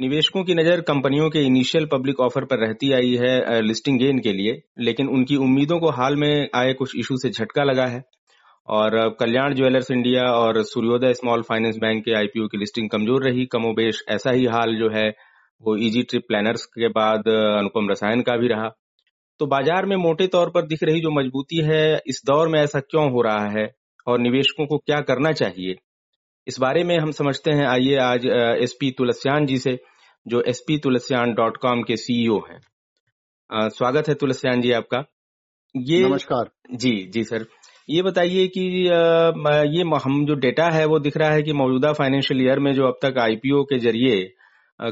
निवेशकों की नजर कंपनियों के इनिशियल पब्लिक ऑफर पर रहती आई है लिस्टिंग गेन के लिए, लेकिन उनकी उम्मीदों को हाल में आए कुछ इशू से झटका लगा है और कल्याण ज्वेलर्स इंडिया और सूर्योदय स्मॉल फाइनेंस बैंक के आईपीओ की लिस्टिंग कमजोर रही। कमोबेश ऐसा ही हाल जो है वो इजी ट्रिप प्लानर्स के बाद अनुपम रसायन का भी रहा। तो बाजार में मोटे तौर पर दिख रही जो मजबूती है, इस दौर में ऐसा क्यों हो रहा है और निवेशकों को क्या करना चाहिए, इस बारे में हम समझते हैं। आइए आज एसपी तुलसियान जी से, जो sptulasyan.com के सीईओ हैं। स्वागत है तुलसियान जी आपका। ये नमस्कार जी। जी सर, ये बताइए कि ये हम जो डेटा है वो दिख रहा है कि मौजूदा फाइनेंशियल ईयर में जो अब तक आईपीओ के जरिए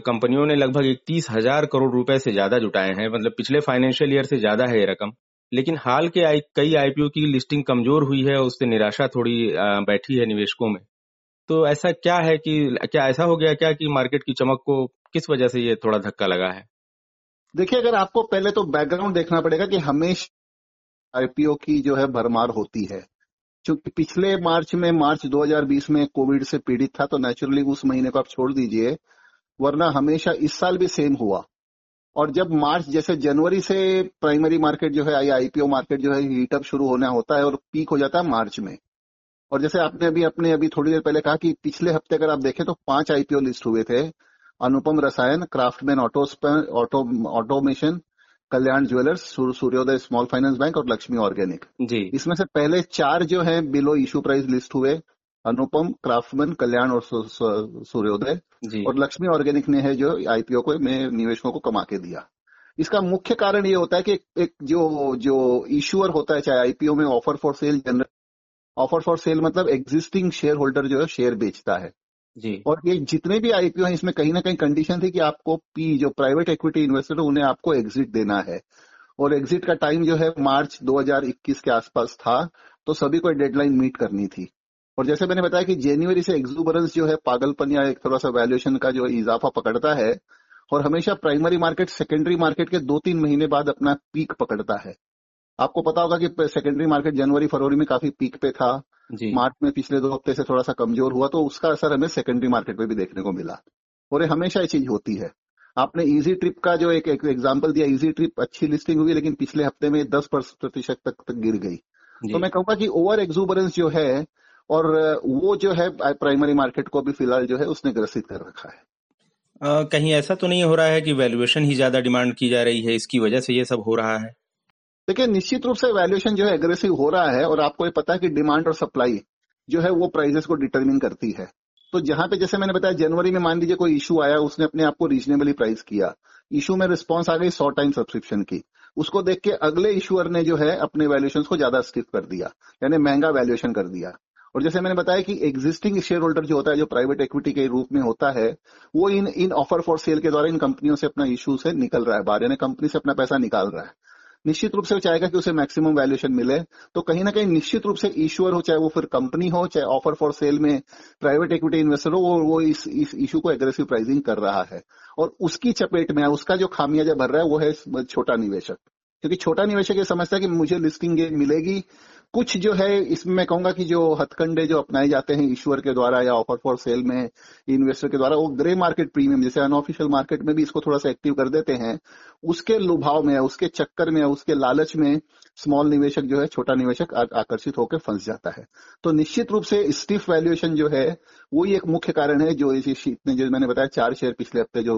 कंपनियों ने लगभग 31,000 करोड़ रुपए से ज्यादा जुटाए हैं, मतलब पिछले फाइनेंशियल ईयर से ज्यादा है ये रकम। लेकिन हाल के कई आईपीओ की लिस्टिंग कमजोर हुई है, उससे निराशा थोड़ी बैठी है निवेशकों में। तो ऐसा क्या है कि क्या ऐसा हो गया क्या कि मार्केट की चमक को किस वजह से ये थोड़ा धक्का लगा है? देखिए, अगर आपको पहले तो बैकग्राउंड देखना पड़ेगा कि हमेशा आईपीओ की जो है भरमार होती है, क्योंकि पिछले मार्च 2020 में कोविड से पीड़ित था, तो नेचुरली उस महीने को आप छोड़ दीजिए, वरना हमेशा इस साल भी सेम हुआ। और जब मार्च जैसे जनवरी से प्राइमरी मार्केट जो है या आईपीओ मार्केट जो है हीटअप शुरू होना होता है और पीक हो जाता है मार्च में। और जैसे आपने अभी थोड़ी देर पहले कहा कि पिछले हफ्ते अगर आप देखें तो 5 आईपीओ लिस्ट हुए थे। Anupam Rasayan, craftsman automation, Kalyan jewellers, Suryoday small finance bank और लक्ष्मी ऑर्गेनिक जी। इसमें से पहले 4 जो हैं बिलो इशू प्राइस लिस्ट हुए, अनुपम, क्राफ्टमैन, कल्याण और सूर्योदय, और लक्ष्मी ऑर्गेनिक ने है जो आईपीओ को निवेशकों को कमा के दिया। इसका मुख्य कारण ये होता है कि एक जो इशूअर होता है, चाहे आईपीओ में ऑफर फॉर सेल मतलब एग्जिस्टिंग शेयर होल्डर जो है शेयर बेचता है जी। और ये जितने भी आईपीओ हैं इसमें कहीं ना कहीं कंडीशन थी कि आपको जो प्राइवेट इक्विटी इन्वेस्टर है उन्हें आपको एग्जिट देना है, और एग्जिट का टाइम जो है मार्च 2021 के आसपास था, तो सभी को डेडलाइन मीट करनी थी। और जैसे मैंने बताया कि जनवरी से एक्सुबरेंस जो है पागलपन या एक थोड़ा सा वैल्यूएशन का जो इजाफा पकड़ता है, और हमेशा प्राइमरी मार्केट सेकेंडरी मार्केट के 2-3 महीने बाद अपना पीक पकड़ता है। आपको पता होगा कि सेकेंडरी मार्केट जनवरी फरवरी में काफी पीक पे था, मार्च में पिछले 2 हफ्ते से थोड़ा सा कमजोर हुआ, तो उसका असर हमें सेकेंडरी मार्केट पे भी देखने को मिला। और ये हमेशा ये चीज होती है। आपने इजी ट्रिप का जो एक एग्जांपल दिया, इजी ट्रिप अच्छी लिस्टिंग हुई लेकिन पिछले हफ्ते में 10% तक गिर गई। तो मैं कहूंगा कि ओवर एक्सुबरेंस जो है, और वो जो है प्राइमरी मार्केट को भी फिलहाल जो है उसने ग्रसित कर रखा है। कहीं ऐसा तो नहीं हो रहा है कि वैल्यूएशन ही ज्यादा डिमांड की जा रही है, इसकी वजह से ये सब हो रहा है? देखिए, निश्चित रूप से वैल्यूएशन जो है एग्रेसिव हो रहा है, और आपको ये पता है कि डिमांड और सप्लाई जो है वो प्राइसेस को डिटरमिन करती है। तो जहां पे जैसे मैंने बताया जनवरी में मान लीजिए कोई इशू आया, उसने अपने आप को रीजनेबली प्राइस किया, इशू में रिस्पांस आ गई 100 टाइम सब्सक्रिप्शन की, उसको देख के अगले इशूअर ने जो है अपने वैल्यूएशन को ज्यादा स्टिफ कर दिया, यानी महंगा वैल्यूएशन कर दिया। और जैसे मैंने बताया कि एग्जिस्टिंग शेयर होल्डर जो होता है, जो प्राइवेट इक्विटी के रूप में होता है, वो इन ऑफर फॉर सेल के द्वारा इन कंपनियों से अपना इशू से निकल रहा है बाहर, यानी कंपनी से अपना पैसा निकाल रहा है। निश्चित रूप से वो चाहेगा कि उसे मैक्सिमम वैल्यूएशन मिले, तो कहीं ना कहीं निश्चित रूप से इश्यूअर हो, चाहे वो फिर कंपनी हो, चाहे ऑफर फॉर सेल में प्राइवेट इक्विटी इन्वेस्टर हो, वो इस इशू को एग्रेसिव प्राइसिंग कर रहा है, और उसकी चपेट में उसका जो खामियाजा भर रहा है वो है छोटा निवेशक। क्योंकि छोटा निवेशक ये समझता है कि मुझे लिस्टिंग गेन मिलेगी। कुछ जो है इसमें मैं कहूंगा कि जो हथकंडे जो अपनाए जाते हैं इश्यूअर के द्वारा या ऑफर फॉर सेल में इन्वेस्टर के द्वारा, वो ग्रे मार्केट प्रीमियम जैसे अनऑफिशियल मार्केट में भी इसको थोड़ा सा एक्टिव कर देते हैं, उसके लुभाव में, उसके चक्कर में, उसके लालच में स्मॉल निवेशक जो है, छोटा निवेशक आकर्षित होकर फंस जाता है। तो निश्चित रूप से स्टीफ वैल्यूएशन जो है वही एक मुख्य कारण है। जो इतने जो मैंने बताया 4 शेयर पिछले हफ्ते जो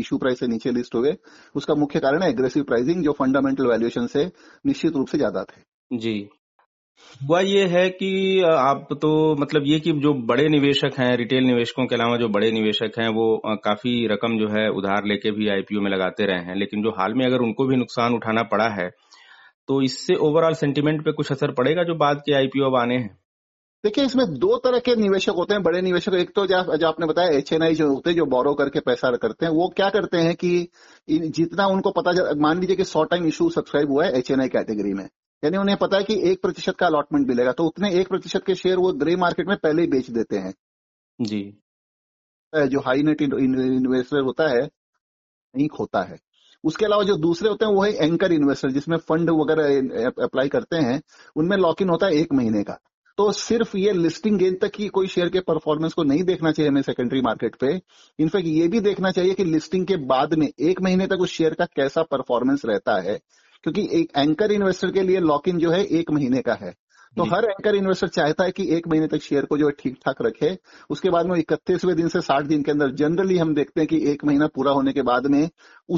इशू प्राइस से नीचे लिस्ट हुए, उसका मुख्य कारण है एग्रेसिव प्राइसिंग, जो फंडामेंटल वैल्यूएशन से निश्चित रूप से ज्यादा थे जी। हुआ ये है कि आप तो मतलब ये कि जो बड़े निवेशक हैं, रिटेल निवेशकों के अलावा जो बड़े निवेशक हैं वो काफी रकम जो है उधार लेके भी आईपीओ में लगाते रहे हैं, लेकिन जो हाल में अगर उनको भी नुकसान उठाना पड़ा है, तो इससे ओवरऑल सेंटिमेंट पे कुछ असर पड़ेगा जो बाद के आईपीओ अब आने हैं? देखिए, इसमें 2 तरह के निवेशक होते हैं बड़े निवेशक। एक तो जो आपने बताया HNI जो होते हैं, जो बोरो करके पैसा करते हैं, वो क्या करते हैं कि जितना उनको पता, मान लीजिए कि 100 टाइम इशू सब्सक्राइब हुआ है HNI कैटेगरी में, यानी उन्हें पता है कि 1% का अलॉटमेंट मिलेगा, तो उतने 1% के शेयर वो ग्रे मार्केट में पहले ही बेच देते हैं जी। जो हाई नेट इन्वेस्टर होता है नहीं खोता है। उसके अलावा जो दूसरे होते हैं वो है एंकर इन्वेस्टर, जिसमें फंड वगैरह अप्लाई करते हैं, उनमें लॉक इन होता है 1 महीने का। तो सिर्फ ये लिस्टिंग गेन तक ही कोई शेयर के परफॉर्मेंस को नहीं देखना चाहिए हमें सेकेंडरी मार्केट पे। इनफैक्ट ये भी देखना चाहिए कि लिस्टिंग के बाद में एक महीने तक उस शेयर का कैसा परफॉर्मेंस रहता है, क्योंकि एक एंकर इन्वेस्टर के लिए लॉक इन जो है एक महीने का है। तो हर एंकर इन्वेस्टर चाहता है कि एक महीने तक शेयर को जो है ठीक ठाक रखे। उसके बाद में 31वें दिन से 60 दिन के अंदर जनरली हम देखते हैं कि एक महीना पूरा होने के बाद में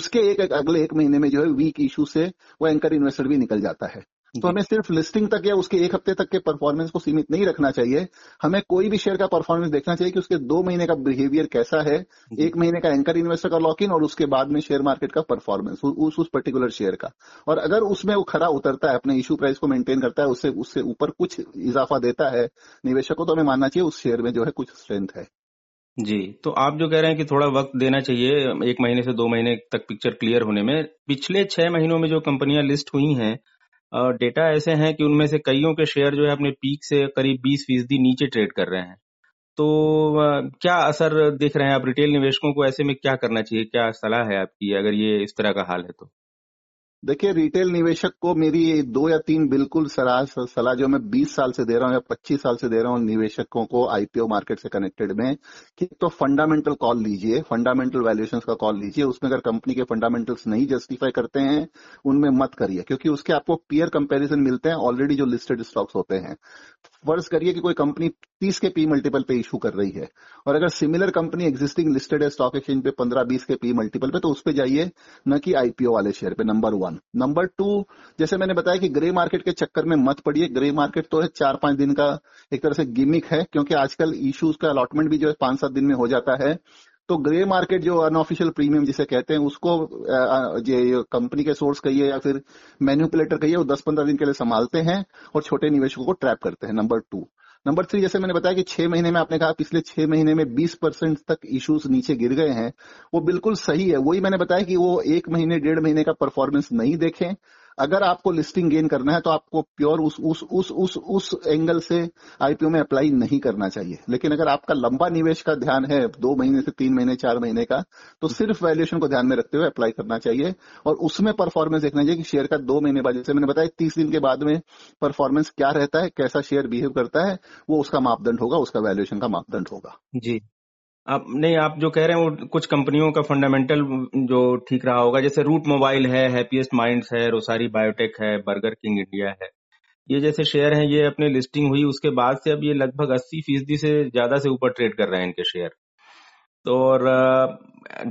उसके अगले एक महीने में जो है वीक इशू से वो एंकर इन्वेस्टर भी निकल जाता है। तो हमें सिर्फ लिस्टिंग तक या उसके एक हफ्ते तक के परफॉर्मेंस को सीमित नहीं रखना चाहिए। हमें कोई भी शेयर का परफॉर्मेंस देखना चाहिए कि उसके दो महीने का बिहेवियर कैसा है, एक महीने का एंकर इन्वेस्टर का लॉक इन और उसके बाद में शेयर मार्केट का परफॉर्मेंस उस पर्टिकुलर शेयर का। और अगर उसमें वो खरा उतरता है, अपने इशू प्राइस को मेंटेन करता है, उससे ऊपर कुछ इजाफा देता है निवेशक को, तो हमें मानना चाहिए उस शेयर में जो है कुछ स्ट्रेंथ है। जी, तो आप जो कह रहे हैं कि थोड़ा वक्त देना चाहिए, एक महीने से दो महीने तक पिक्चर क्लियर होने में। पिछले 6 महीनों में जो कंपनियां लिस्ट हुई हैं, डेटा ऐसे हैं कि उनमें से कईयों के शेयर जो है अपने पीक से करीब 20% नीचे ट्रेड कर रहे हैं। तो क्या असर देख रहे हैं आप? रिटेल निवेशकों को ऐसे में क्या करना चाहिए, क्या सलाह है आपकी अगर ये इस तरह का हाल है तो? देखिए, रिटेल निवेशक को मेरी 2 या 3 बिल्कुल सलाह जो मैं 20 साल से दे रहा हूँ या 25 साल से दे रहा हूँ निवेशकों को आईपीओ मार्केट से कनेक्टेड में, कि तो फंडामेंटल कॉल लीजिए, फंडामेंटल वैल्यूएशंस का कॉल लीजिए। उसमें अगर कंपनी के फंडामेंटल्स नहीं जस्टिफाई करते हैं उनमें मत करिए, क्योंकि उसके आपको पीयर कंपेरिजन मिलते हैं ऑलरेडी जो लिस्टेड स्टॉक्स होते हैं। फर्ज करिए कि कोई कंपनी 30 के पी मल्टीपल पे इशू कर रही है और अगर सिमिलर कंपनी एग्जिस्टिंग लिस्टेड है स्टॉक एक्सचेंज पे 15-20 के पी मल्टीपल पे, तो उस पे जाइए, न कि आईपीओ वाले शेयर पे। नंबर 1। नंबर 2, जैसे मैंने बताया कि ग्रे मार्केट के चक्कर में मत पड़िए। ग्रे मार्केट तो है 4-5 दिन का एक तरह से गिमिक है, क्योंकि आजकल इश्यूज का अलॉटमेंट भी जो है 5-7 दिन में हो जाता है। तो ग्रे मार्केट जो अनऑफिशियल प्रीमियम जिसे कहते हैं, उसको कंपनी के सोर्स कहिए या फिर मैन्युपुलेटर कहिए, वो 10-15 दिन के लिए संभालते हैं और छोटे निवेशकों को ट्रैप करते हैं। नंबर 2। नंबर 3, जैसे मैंने बताया कि 6 महीने में आपने कहा पिछले 6 महीने में 20% तक इश्यूज नीचे गिर गए हैं, वो बिल्कुल सही है। वही मैंने बताया कि वो एक महीने 1.5 महीने का परफॉर्मेंस नहीं देखें। अगर आपको लिस्टिंग गेन करना है तो आपको प्योर उस एंगल से आईपीओ में अप्लाई नहीं करना चाहिए। लेकिन अगर आपका लंबा निवेश का ध्यान है 2 महीने से 3 महीने 4 महीने का, तो सिर्फ वैल्यूएशन को ध्यान में रखते हुए अप्लाई करना चाहिए और उसमें परफॉर्मेंस देखना चाहिए कि शेयर का 2 महीने बाद, जैसे मैंने बताया 30 दिन के बाद में परफॉर्मेंस क्या रहता है, कैसा शेयर बिहेव करता है, वो उसका मापदंड होगा, उसका वैल्यूएशन का मापदंड होगा। जी, आप जो कह रहे हैं वो कुछ कंपनियों का फंडामेंटल जो ठीक रहा होगा, जैसे रूट मोबाइल है, हैप्पीएस्ट माइंड्स है, रोसारी बायोटेक है, बर्गर किंग इंडिया है। ये जैसे शेयर हैं, ये अपने लिस्टिंग हुई उसके बाद से अब ये लगभग 80% से ज्यादा से ऊपर ट्रेड कर रहे हैं इनके शेयर। तो और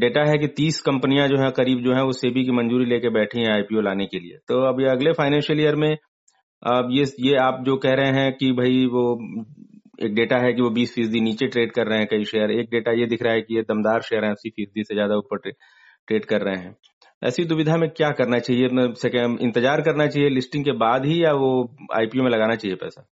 डेटा है कि 30 कंपनियां जो है करीब जो है वो सेबी की मंजूरी लेके बैठी हैं आईपीओ लाने के लिए। तो अब ये अगले फाइनेंशियल ईयर में अब ये आप जो कह रहे हैं कि भाई वो एक डेटा है कि वो 20% नीचे ट्रेड कर रहे हैं कई शेयर, एक डेटा ये दिख रहा है कि ये दमदार शेयर हैं 80% से ज्यादा ऊपर ट्रेड कर रहे हैं। ऐसी दुविधा में क्या करना चाहिए? इंतजार करना चाहिए लिस्टिंग के बाद ही, या वो आईपीओ में लगाना चाहिए पैसा?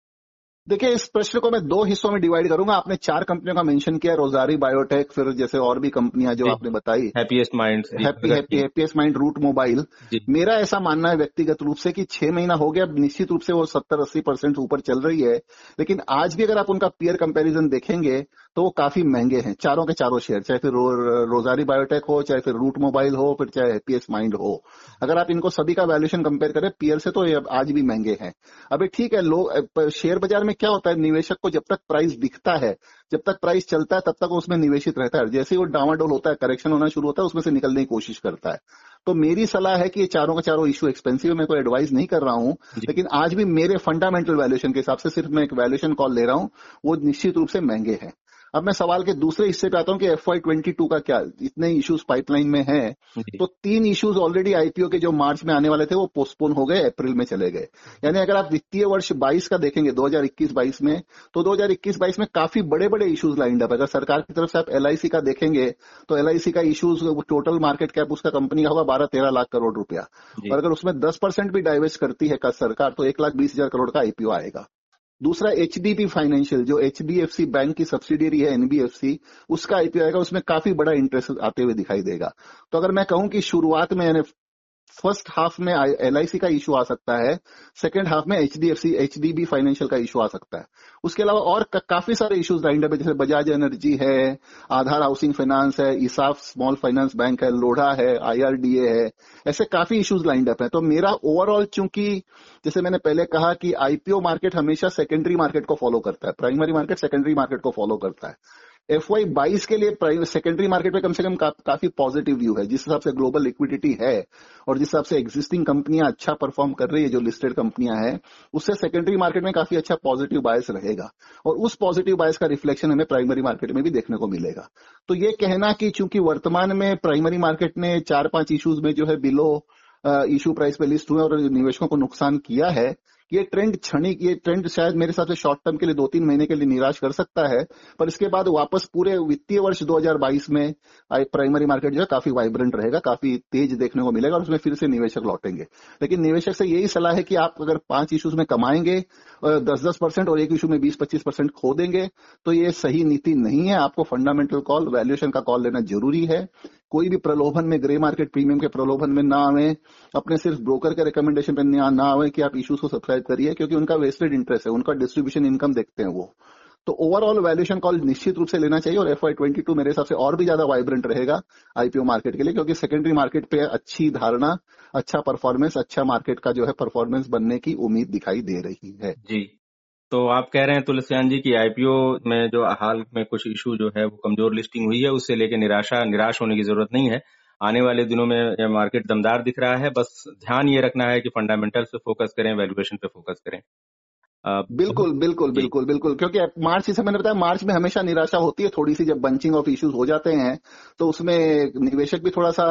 देखिए, इस प्रश्न को मैं 2 हिस्सों में डिवाइड करूंगा। आपने 4 कंपनियों का मेंशन किया, रोजारी बायोटेक, फिर जैसे और भी कंपनियां जो आपने बताई, हैप्पीएस्ट माइंड, रूट मोबाइल। मेरा ऐसा मानना है व्यक्तिगत रूप से कि 6 महीना हो गया, अब निश्चित रूप से वो 70-80% ऊपर चल रही है, लेकिन आज भी अगर आप उनका पीयर कंपेरिजन देखेंगे तो वो काफी महंगे हैं चारों के चारों शेयर, चाहे फिर रोजारी बायोटेक हो, चाहे फिर रूट मोबाइल हो, फिर चाहे हैप्पीएस्ट माइंड हो। अगर आप इनको सभी का वैल्यूएशन कंपेयर करें पीयर से, तो ये आज भी महंगे हैं। अभी ठीक है, लोग शेयर बाजार में क्या होता है, निवेशक को जब तक प्राइस दिखता है, जब तक प्राइस चलता है, तब तक वो उसमें निवेशित रहता है। जैसे ही वो डावाडोल होता है, करेक्शन होना शुरू होता है, उसमें से निकलने की कोशिश करता है। तो मेरी सलाह है कि ये चारों का चारों इशू एक्सपेंसिव है, मैं कोई एडवाइस नहीं कर रहा हूँ, लेकिन आज भी मेरे फंडामेंटल वैल्यूएशन के हिसाब से सिर्फ मैं एक वैल्यूएशन कॉल ले रहा हूँ, वो निश्चित रूप से महंगे हैं। अब मैं सवाल के दूसरे हिस्से पे आता हूँ कि FY22 का क्या, इतने इश्यूज पाइपलाइन में हैं, तो 3 इश्यूज ऑलरेडी आईपीओ के जो मार्च में आने वाले थे वो पोस्टपोन हो गए, अप्रैल में चले गए। यानी अगर आप वित्तीय वर्ष 22 का देखेंगे 2021-22 में, तो 2021-22 में काफी बड़े बड़े इश्यूज लाइंड अप है। अगर सरकार की तरफ से आप LIC का देखेंगे तो LIC का इश्यूज टोटल मार्केट कैप उसका कंपनी का होगा 12-13 लाख करोड़ रुपया, और अगर उसमें 10% भी डाइवेस्ट करती है सरकार तो 1,20,000 करोड़ का आईपीओ आएगा। दूसरा HDB फाइनेंशियल जो HDFC बैंक की सब्सिडियरी है NBFC, उसका आईपीओ आएगा, उसमें काफी बड़ा इंटरेस्ट आते हुए दिखाई देगा। तो अगर मैं कहूं कि शुरुआत में फर्स्ट हाफ में LIC का इशू आ सकता है, सेकंड हाफ में HDB फाइनेंशियल का इशू आ सकता है। उसके अलावा और काफी सारे इश्यूज लाइंड अप है, जैसे बजाज एनर्जी है, आधार हाउसिंग फाइनेंस है, ईसाल स्मॉल फाइनेंस बैंक है, लोढ़ा है, IRDA है, ऐसे काफी इश्यूज लाइंड अप है। तो मेरा ओवरऑल, चूंकि जैसे मैंने पहले कहा कि IPO मार्केट हमेशा सेकेंडरी मार्केट को फॉलो करता है, प्राइमरी मार्केट सेकेंडरी मार्केट को फॉलो करता है। FY22 के लिए सेकेंडरी मार्केट में कम से कम काफी पॉजिटिव व्यू है, जिस हिसाब से ग्लोबल लिक्विडिटी है और जिस हिसाब से एग्जिस्टिंग कंपनियां अच्छा परफॉर्म कर रही है, जो लिस्टेड कंपनियां हैं, उससे सेकेंडरी मार्केट में काफी अच्छा पॉजिटिव बायस रहेगा और उस पॉजिटिव बायस का रिफ्लेक्शन हमें प्राइमरी मार्केट में भी देखने को मिलेगा। तो ये कहना कि चूंकि वर्तमान में प्राइमरी मार्केट ने 4-5 इश्यूज में जो है बिलो इशू प्राइस पे लिस्ट हुए और निवेशकों को नुकसान किया है, ये ट्रेंड शायद मेरे हिसाब से शॉर्ट टर्म के लिए 2-3 महीने के लिए निराश कर सकता है, पर इसके बाद वापस पूरे वित्तीय वर्ष 2022 में प्राइमरी मार्केट जो है काफी वाइब्रेंट रहेगा, काफी तेज देखने को मिलेगा और उसमें फिर से निवेशक लौटेंगे। लेकिन निवेशक से यही सलाह है कि आप अगर 5 इश्यूज में कमाएंगे 10-10% और एक इशू में 20-25% खो देंगे तो ये सही नीति नहीं है। आपको फंडामेंटल कॉल, वैल्यूएशन का कॉल लेना जरूरी है। कोई भी प्रलोभन में, ग्रे मार्केट प्रीमियम के प्रलोभन में ना आए, अपने सिर्फ ब्रोकर के रिकमेंडेशन पे ना आए कि आप इश्यूज को सब्सक्राइब करिए, क्योंकि उनका वेस्टेड इंटरेस्ट है, उनका डिस्ट्रीब्यूशन इनकम देखते हैं वो। तो ओवरऑल वैल्यूएशन कॉल निश्चित रूप से लेना चाहिए और FY22 मेरे हिसाब से और भी ज्यादा वाइब्रेंट रहेगा IPO मार्केट के लिए, क्योंकि सेकेंडरी मार्केट पे अच्छी धारणा, अच्छा परफॉर्मेंस, अच्छा मार्केट का जो है परफॉर्मेंस बनने की उम्मीद दिखाई दे रही है। जी, तो आप कह रहे हैं तुलसियान जी की IPO में जो हाल में कुछ इशू जो है वो कमजोर लिस्टिंग हुई है, उससे लेकर निराश होने की जरूरत नहीं है। आने वाले दिनों में मार्केट दमदार दिख रहा है, बस ध्यान ये रखना है कि फंडामेंटल्स पे फोकस करें, वैल्यूएशन पे फोकस करें। बिल्कुल, क्योंकि मार्च, जैसे मैंने बताया, मार्च में हमेशा निराशा होती है थोड़ी सी, जब बंचिंग ऑफ इश्यूज हो जाते हैं तो उसमें निवेशक भी थोड़ा सा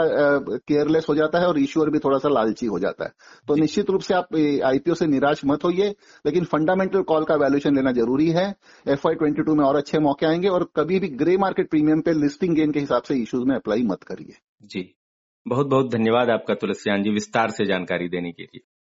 केयरलेस हो जाता है और इश्यूअर भी थोड़ा सा लालची हो जाता है। तो निश्चित रूप से आप IPO से निराश मत होइए, लेकिन फंडामेंटल कॉल का वैल्यूएशन लेना जरूरी है। FY22 में और अच्छे मौके आएंगे और कभी भी ग्रे मार्केट प्रीमियम पे लिस्टिंग गेन के हिसाब से इश्यूज में अप्लाई मत करिए। जी, बहुत बहुत धन्यवाद आपका तुलसियान जी, विस्तार से जानकारी देने के लिए।